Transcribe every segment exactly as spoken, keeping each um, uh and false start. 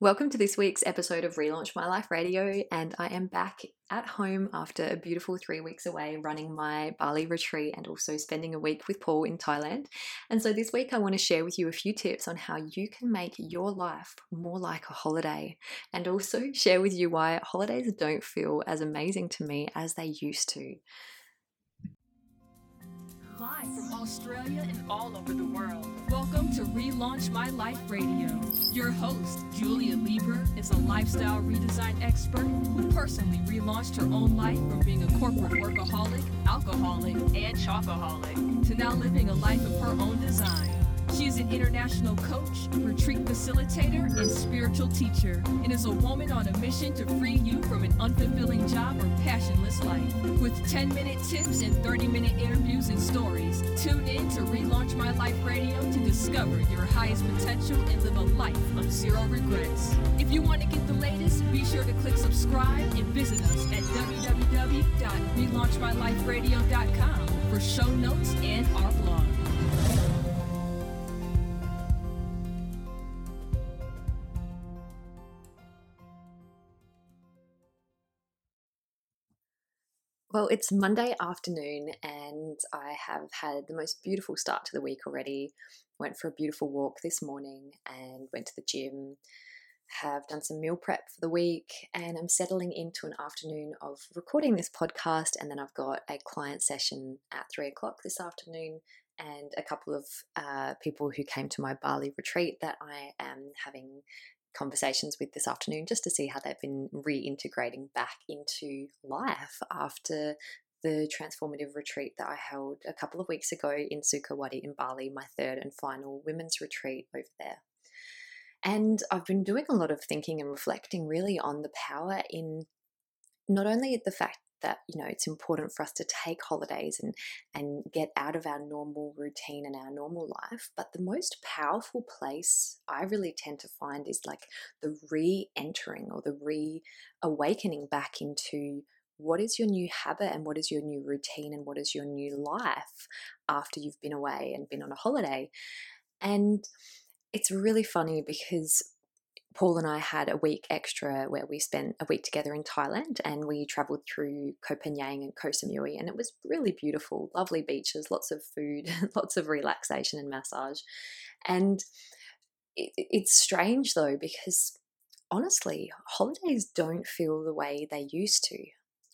Welcome to this week's episode of Relaunch My Life Radio, and I am back at home after a beautiful three weeks away running my Bali retreat and also spending a week with Paul in Thailand. And so this week I want to share with you a few tips on how you can make your life more like a holiday, and also share with you why holidays don't feel as amazing to me as they used to. Live from Australia and all over the world. Welcome to Relaunch My Life Radio. Your host, Julia Lieber, is a lifestyle redesign expert who personally relaunched her own life from being a corporate workaholic, alcoholic, and chocoholic to now living a life of her own design. She is an international coach, retreat facilitator, and spiritual teacher, and is a woman on a mission to free you from an unfulfilling job or passionless life. With ten-minute tips and thirty-minute interviews and stories, tune in to Relaunch My Life Radio to discover your highest potential and live a life of zero regrets. If you want to get the latest, be sure to click subscribe and visit us at w w w dot relaunch my life radio dot com for show notes and our blog. Well, it's Monday afternoon and I have had the most beautiful start to the week already. Went for a beautiful walk this morning and went to the gym. Have done some meal prep for the week, and I'm settling into an afternoon of recording this podcast, and then I've got a client session at three o'clock this afternoon and a couple of uh, people who came to my Bali retreat that I am having conversations with this afternoon just to see how they've been reintegrating back into life after the transformative retreat that I held a couple of weeks ago in Sukawati in Bali, my third and final women's retreat over there. And I've been doing a lot of thinking and reflecting really on the power in not only the fact that, you know, it's important for us to take holidays and, and get out of our normal routine and our normal life. But the most powerful place I really tend to find is like the re-entering or the re-awakening back into what is your new habit and what is your new routine and what is your new life after you've been away and been on a holiday. And it's really funny because Paul and I had a week extra where we spent a week together in Thailand, and we travelled through Koh Phangan and Koh Samui, and it was really beautiful, lovely beaches, lots of food, lots of relaxation and massage. And it, it's strange though, because honestly, holidays don't feel the way they used to.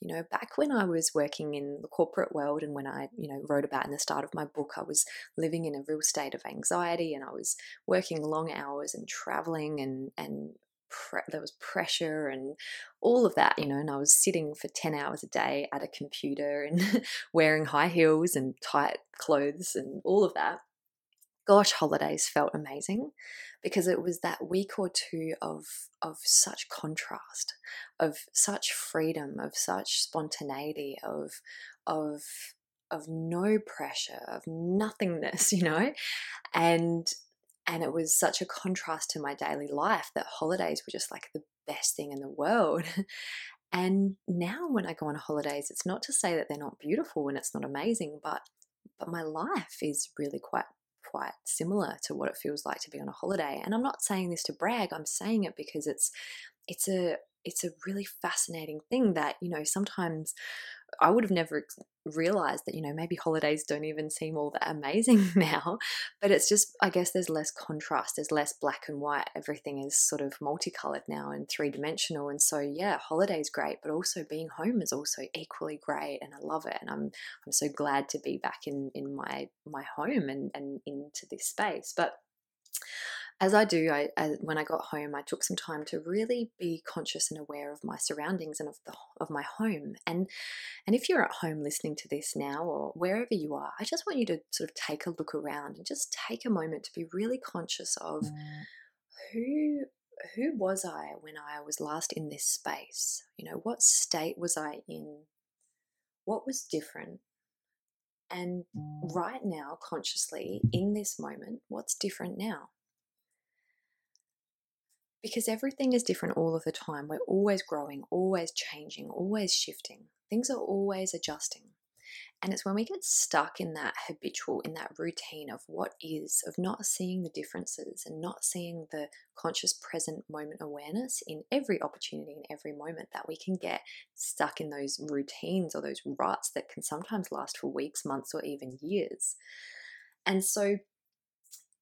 You know, back when I was working in the corporate world and when I, you know, wrote about in the start of my book, I was living in a real state of anxiety and I was working long hours and traveling and, and pre- there was pressure and all of that, you know, and I was sitting for ten hours a day at a computer and wearing high heels and tight clothes and all of that. Gosh, holidays felt amazing because it was that week or two of of such contrast, of such freedom, of such spontaneity, of of of no pressure, of nothingness, you know, and and it was such a contrast to my daily life that holidays were just like the best thing in the world. And now when I go on holidays, it's not to say that they're not beautiful and it's not amazing, but but my life is really quite quite similar to what it feels like to be on a holiday. And I'm not saying this to brag, I'm saying it because it's it's a it's a really fascinating thing that, you know, sometimes I would have never realized that, you know, maybe holidays don't even seem all that amazing now, but it's just, I guess there's less contrast, there's less black and white, everything is sort of multicolored now and three-dimensional. And so yeah, holiday's great, but also being home is also equally great, and I love it, and I'm I'm so glad to be back in in my my home and and into this space. But as I do, I, I, when I got home, I took some time to really be conscious and aware of my surroundings and of the of my home. And and if you're at home listening to this now or wherever you are, I just want you to sort of take a look around and just take a moment to be really conscious of who who was I when I was last in this space? You know, what state was I in? What was different? And right now, consciously, in this moment, what's different now? Because everything is different all of the time. We're always growing, always changing, always shifting. Things are always adjusting. And it's when we get stuck in that habitual, in that routine of what is, of not seeing the differences and not seeing the conscious present moment awareness in every opportunity, in every moment, that we can get stuck in those routines or those ruts that can sometimes last for weeks, months, or even years. And so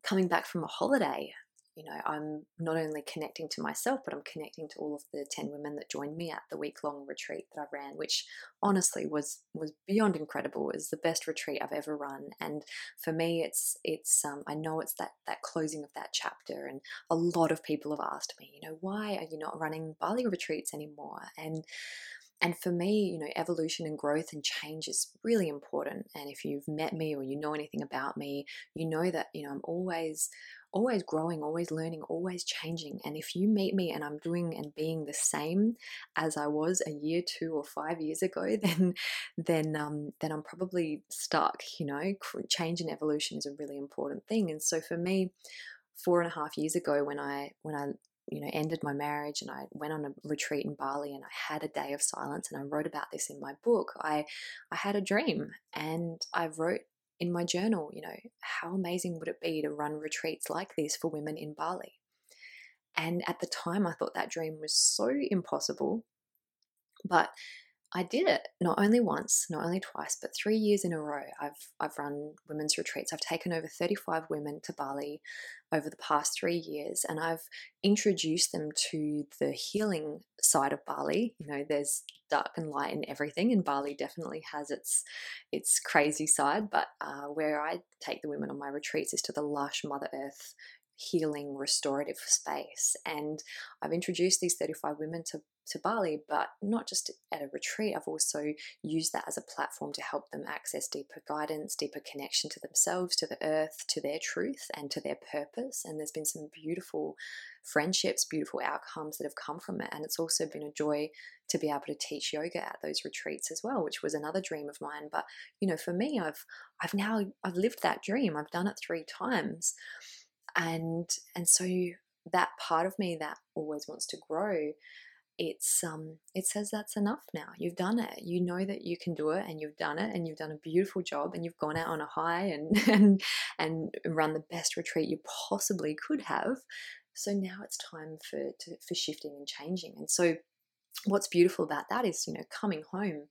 coming back from a holiday, you know, I'm not only connecting to myself, but I'm connecting to all of the ten women that joined me at the week-long retreat that I ran, which honestly was was beyond incredible. It was the best retreat I've ever run. And for me, it's it's um, I know it's that that closing of that chapter. And a lot of people have asked me, you know, why are you not running Bali retreats anymore? And And for me, you know, evolution and growth and change is really important. And if you've met me or you know anything about me, you know that, you know, I'm always, always growing, always learning, always changing. And if you meet me and I'm doing and being the same as I was a year, two or five years ago, then, then, um, then I'm probably stuck, you know. Change and evolution is a really important thing. And so for me, four and a half years ago, when I, when I, you know, ended my marriage and I went on a retreat in Bali and I had a day of silence, and I wrote about this in my book. I, I had a dream, and I wrote in my journal, you know, how amazing would it be to run retreats like this for women in Bali? And at the time I thought that dream was so impossible, but I did it not only once, not only twice, but three years in a row. I've I've run women's retreats. I've taken over thirty-five women to Bali over the past three years, and I've introduced them to the healing side of Bali. You know, there's dark and light in everything, and Bali definitely has its its crazy side. But uh, where I take the women on my retreats is to the lush Mother Earth healing, restorative space. And I've introduced these thirty-five women to to Bali, but not just at a retreat. I've also used that as a platform to help them access deeper guidance, deeper connection to themselves, to the earth, to their truth, and to their purpose. And there's been some beautiful friendships, beautiful outcomes that have come from it. And it's also been a joy to be able to teach yoga at those retreats as well, which was another dream of mine. But, you know, for me, I've I've now I've lived that dream. I've done it three times. And and so that part of me that always wants to grow, it's um it says that's enough now. You've done it. You know that you can do it, and you've done it, and you've done a beautiful job, and you've gone out on a high and and and run the best retreat you possibly could have. So now it's time for to, for shifting and changing. And so what's beautiful about that is, you know, coming home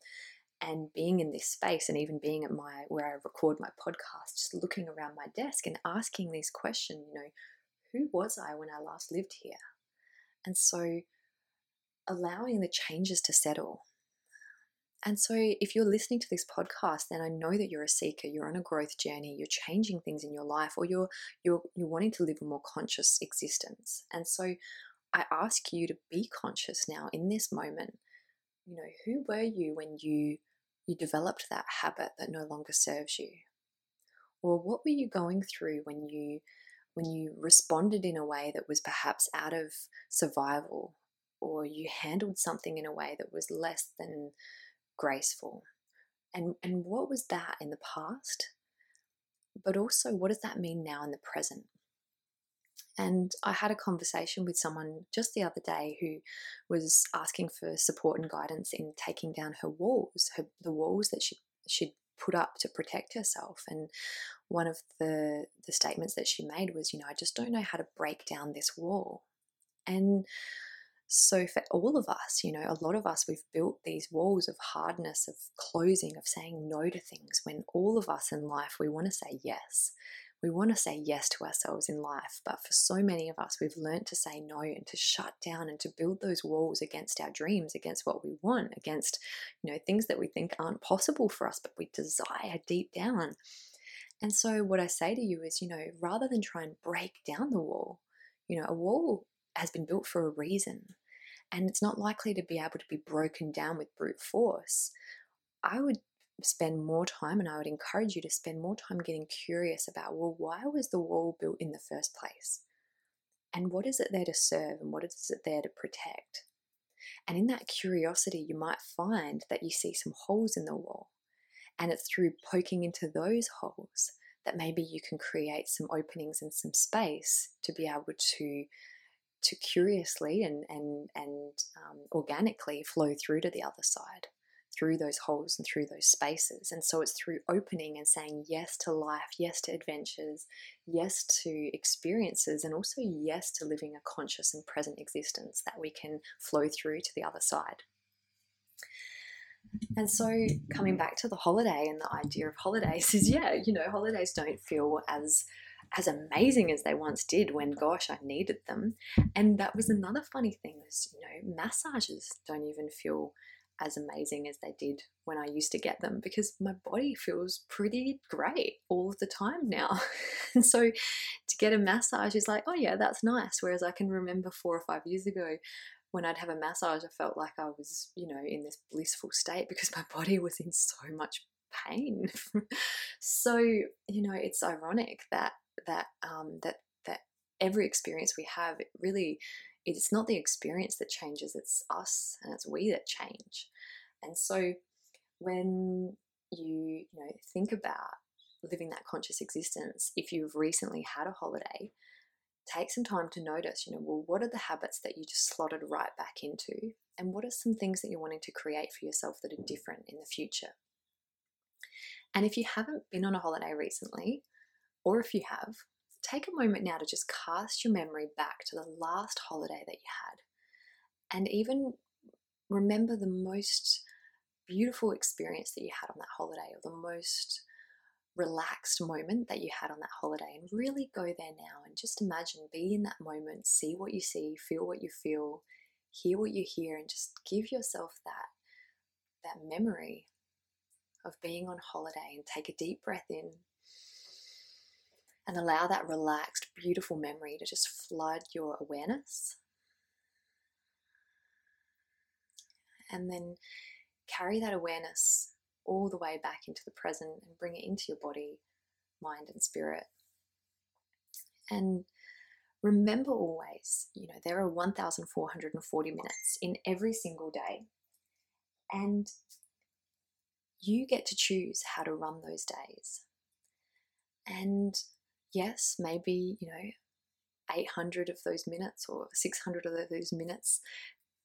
and being in this space, and even being at my where I record my podcast, just looking around my desk and asking these questions, you know, who was I when I last lived here? And so allowing the changes to settle. And so if you're listening to this podcast, then I know that you're a seeker, you're on a growth journey, you're changing things in your life, or you're you're you're wanting to live a more conscious existence. And so I ask you to be conscious now in this moment. You know, who were you when you you developed that habit that no longer serves you? Or what were you going through when you when you responded in a way that was perhaps out of survival, or you handled something in a way that was less than graceful? And and what was that in the past? But also, what does that mean now in the present? And I had a conversation with someone just the other day who was asking for support and guidance in taking down her walls, her, the walls that she, she'd put up to protect herself. And one of the, the statements that she made was, you know, I just don't know how to break down this wall. And so for all of us, you know, a lot of us, we've built these walls of hardness, of closing, of saying no to things, when all of us in life, we want to say yes. We want to say yes to ourselves in life, but for so many of us, we've learned to say no and to shut down and to build those walls against our dreams, against what we want, against, you know, things that we think aren't possible for us, but we desire deep down. And so what I say to you is, you know, rather than try and break down the wall, you know, a wall has been built for a reason, and it's not likely to be able to be broken down with brute force. I would spend more time, and I would encourage you to spend more time getting curious about, well, why was the wall built in the first place? And what is it there to serve, and what is it there to protect? And in that curiosity, you might find that you see some holes in the wall, and it's through poking into those holes that maybe you can create some openings and some space to be able to to curiously and and, and um, organically flow through to the other side, through those holes and through those spaces. And so it's through opening and saying yes to life, yes to adventures, yes to experiences, and also yes to living a conscious and present existence that we can flow through to the other side. And so coming back to the holiday and the idea of holidays is, yeah, you know, holidays don't feel as as amazing as they once did when, gosh, I needed them. And that was another funny thing is, you know, massages don't even feel as amazing as they did when I used to get them, because my body feels pretty great all of the time now. And so to get a massage is like, oh yeah, that's nice. Whereas I can remember four or five years ago, when I'd have a massage, I felt like I was, you know, in this blissful state because my body was in so much pain. So, you know, it's ironic that that um, that that every experience we have, it really, it's not the experience that changes; it's us and it's we that change. And so, when you you know think about living that conscious existence, if you've recently had a holiday, take some time to notice, you know, well, what are the habits that you just slotted right back into? And what are some things that you're wanting to create for yourself that are different in the future? And if you haven't been on a holiday recently, or if you have, take a moment now to just cast your memory back to the last holiday that you had. And even remember the most beautiful experience that you had on that holiday, or the most relaxed moment that you had on that holiday, and really go there now and just imagine, be in that moment, see what you see, feel what you feel, hear what you hear, and just give yourself that that memory of being on holiday, and take a deep breath in and allow that relaxed, beautiful memory to just flood your awareness. And then carry that awareness all the way back into the present and bring it into your body, mind and spirit. And remember always, you know, there are one thousand four hundred forty minutes in every single day, and you get to choose how to run those days. And yes, maybe, you know, eight hundred of those minutes or six hundred of those minutes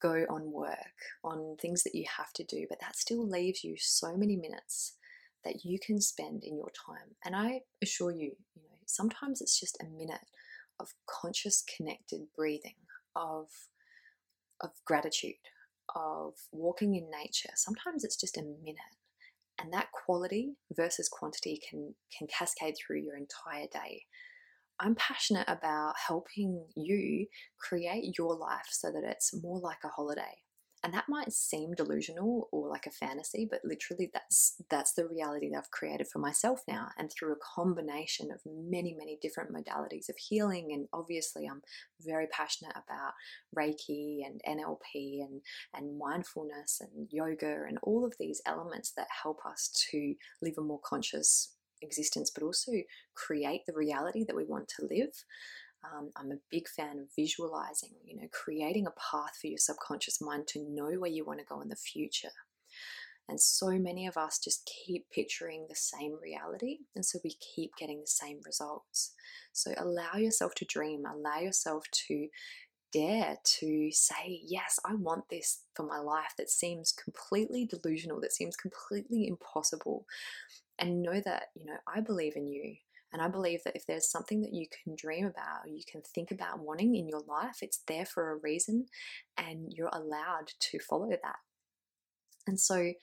go on work, on things that you have to do, but that still leaves you so many minutes that you can spend in your time. And I assure you, you know, sometimes it's just a minute of conscious, connected breathing, of of gratitude, of walking in nature. Sometimes it's just a minute, and that quality versus quantity can can cascade through your entire day. I'm passionate about helping you create your life so that it's more like a holiday. And that might seem delusional or like a fantasy, but literally that's that's the reality that I've created for myself now. And through a combination of many, many different modalities of healing, and obviously I'm very passionate about Reiki and N L P and, and mindfulness and yoga and all of these elements that help us to live a more conscious existence, but also create the reality that we want to live. Um, I'm a big fan of visualizing, you know, creating a path for your subconscious mind to know where you want to go in the future. And so many of us just keep picturing the same reality, and so we keep getting the same results. So allow yourself to dream, allow yourself to dare to say, yes, I want this for my life that seems completely delusional, that seems completely impossible. And know that, you know, I believe in you. And I believe that if there's something that you can dream about, you can think about wanting in your life, it's there for a reason, and you're allowed to follow that. And so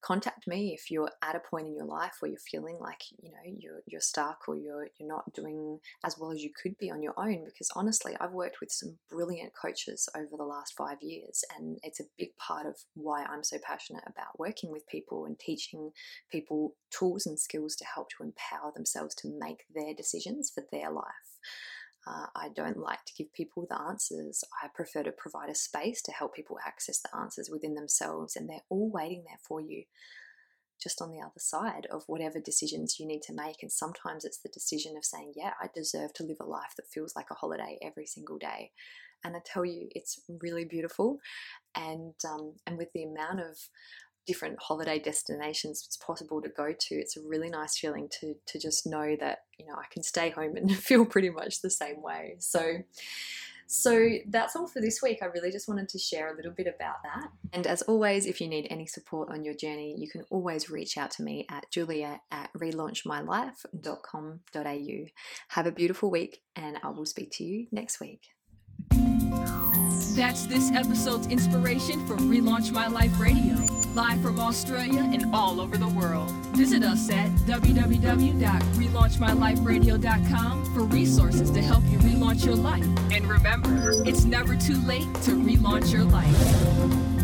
contact me if you're at a point in your life where you're feeling like, you know, you're you're stuck, or you're you're not doing as well as you could be on your own, because honestly, I've worked with some brilliant coaches over the last five years, and it's a big part of why I'm so passionate about working with people and teaching people tools and skills to help to empower themselves to make their decisions for their life. Uh, I don't like to give people the answers. I prefer to provide a space to help people access the answers within themselves, and they're all waiting there for you, just on the other side of whatever decisions you need to make. And sometimes it's the decision of saying, yeah, I deserve to live a life that feels like a holiday every single day. And I tell you, it's really beautiful. And um, and with the amount of different holiday destinations it's possible to go to, it's a really nice feeling to to just know that, you know, I can stay home and feel pretty much the same way. So So that's all for this week. I really just wanted to share a little bit about that. And as always, if you need any support on your journey, you can always reach out to me at julia at relaunch my life dot com dot a u. Have a beautiful week, and I will speak to you next week. That's this episode's inspiration for Relaunch My Life Radio, live from Australia and all over the world. Visit us at w w w dot relaunch my life radio dot com for resources to help you relaunch your life. And remember, it's never too late to relaunch your life.